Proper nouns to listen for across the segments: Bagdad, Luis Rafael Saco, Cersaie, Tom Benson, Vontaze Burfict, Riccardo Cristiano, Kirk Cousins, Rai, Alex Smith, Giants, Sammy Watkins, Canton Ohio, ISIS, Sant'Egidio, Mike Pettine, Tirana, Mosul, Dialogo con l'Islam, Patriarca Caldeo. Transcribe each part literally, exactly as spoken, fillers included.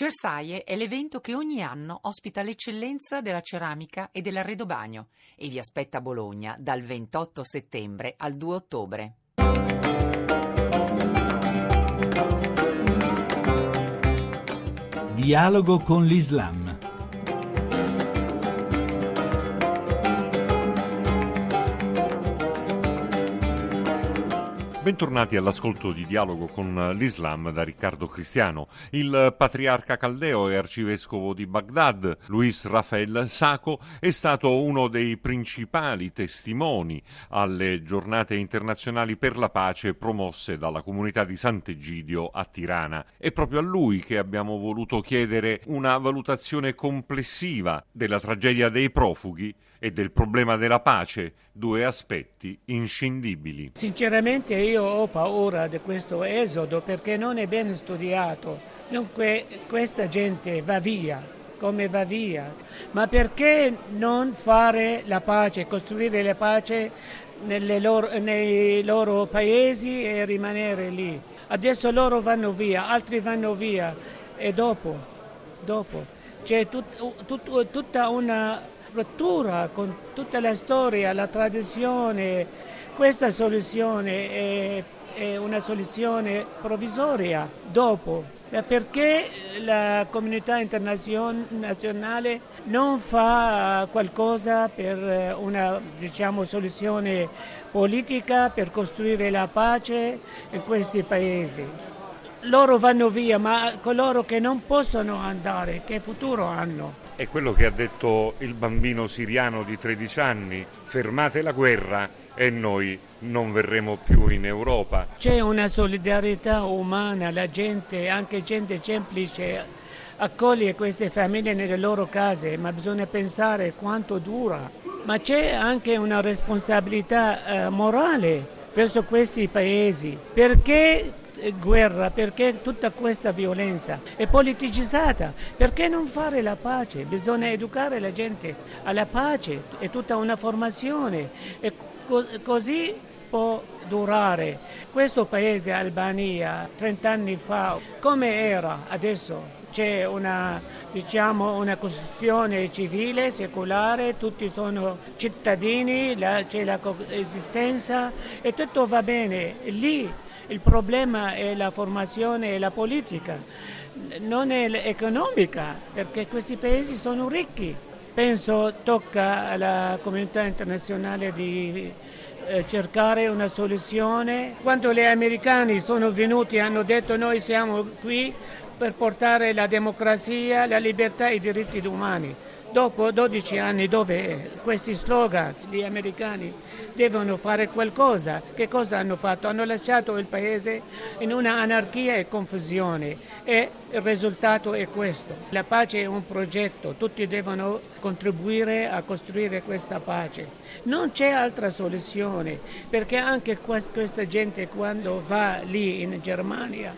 Cersaie è l'evento che ogni anno ospita l'eccellenza della ceramica e dell'arredobagno e vi aspetta a Bologna dal ventotto settembre al due ottobre. Dialogo con l'Islam. Bentornati all'ascolto di Dialogo con l'Islam da Riccardo Cristiano. Il patriarca caldeo e arcivescovo di Bagdad, Luis Rafael Saco, è stato uno dei principali testimoni alle giornate internazionali per la pace promosse dalla comunità di Sant'Egidio a Tirana. È proprio a lui che abbiamo voluto chiedere una valutazione complessiva della tragedia dei profughi e del problema della pace, due aspetti inscindibili. Sinceramente io ho paura di questo esodo perché non è ben studiato. Dunque questa gente va via, come va via? Ma perché non fare la pace, costruire la pace nelle loro, nei loro paesi e rimanere lì? Adesso loro vanno via, altri vanno via e dopo, dopo. C'è tut, tut, tutta una rottura con tutta la storia, la tradizione. Questa soluzione è, è una soluzione provvisoria. Dopo, perché la comunità internazionale non fa qualcosa per una, diciamo, soluzione politica per costruire la pace in questi paesi? Loro vanno via, ma coloro che non possono andare, che futuro hanno? È quello che ha detto il bambino siriano di tredici anni, fermate la guerra e noi non verremo più in Europa. C'è una solidarietà umana, la gente, anche gente semplice, accoglie queste famiglie nelle loro case, ma bisogna pensare quanto dura. Ma c'è anche una responsabilità eh, morale verso questi paesi, perché guerra, perché tutta questa violenza è politicizzata? Perché non fare la pace? Bisogna educare la gente alla pace, è tutta una formazione e co- così può durare. Questo paese Albania trent'anni fa come era? Adesso c'è una, diciamo, una costruzione civile, secolare, tutti sono cittadini, la, c'è la coesistenza e tutto va bene lì. Il problema è la formazione e la politica, non è economica, perché questi paesi sono ricchi. Penso tocca alla comunità internazionale di eh, cercare una soluzione. Quando gli americani sono venuti e hanno detto noi siamo qui per portare la democrazia, la libertà e i diritti umani, dopo dodici anni dove questi slogan, gli americani devono fare qualcosa. Che cosa hanno fatto? Hanno lasciato il paese in una anarchia e confusione e il risultato è questo. La pace è un progetto, tutti devono contribuire a costruire questa pace. Non c'è altra soluzione, perché anche questa gente quando va lì in Germania,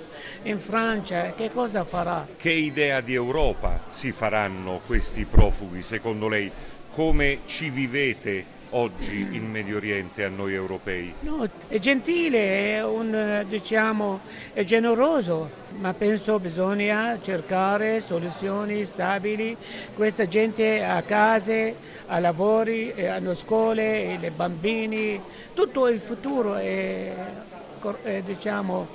in Francia, che cosa farà? Che idea di Europa si faranno questi profughi? Secondo lei come ci vivete oggi in Medio Oriente a noi europei? No, è gentile, è, un, diciamo, è generoso, ma penso bisogna cercare soluzioni stabili. Questa gente ha case, ha lavori, hanno scuole, i bambini, tutto il futuro è, è diciamo,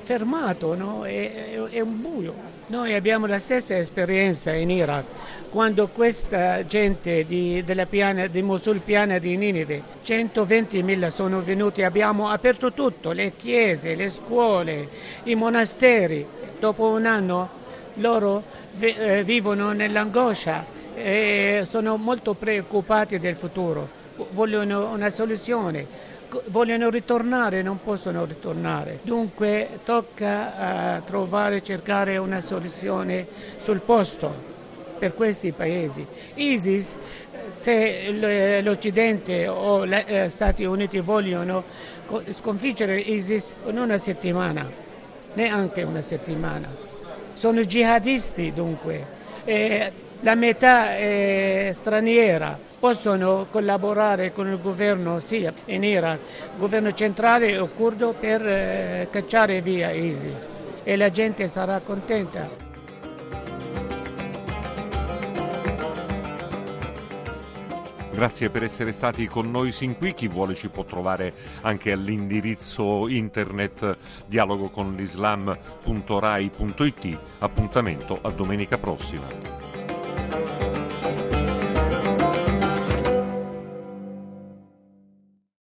fermato, no? è, è un buio. Noi abbiamo la stessa esperienza in Iraq, quando questa gente di, della piana, di Mosul, piana di Ninive, centoventimila sono venuti, abbiamo aperto tutto, le chiese, le scuole, i monasteri. Dopo un anno loro vi, eh, vivono nell'angoscia e sono molto preoccupati del futuro, vogliono una soluzione. Vogliono ritornare, non possono ritornare. Dunque tocca uh, trovare, cercare una soluzione sul posto per questi paesi. ISIS, se l'Occidente o gli eh, Stati Uniti vogliono sconfiggere ISIS in una settimana, neanche una settimana. Sono jihadisti dunque, eh, la metà è straniera. Possono collaborare con il governo sia in Iraq, governo centrale o curdo, per eh, cacciare via ISIS e la gente sarà contenta. Grazie per essere stati con noi sin qui. Chi vuole ci può trovare anche all'indirizzo internet dialogo con l'islam punto rai punto it. Appuntamento a domenica prossima.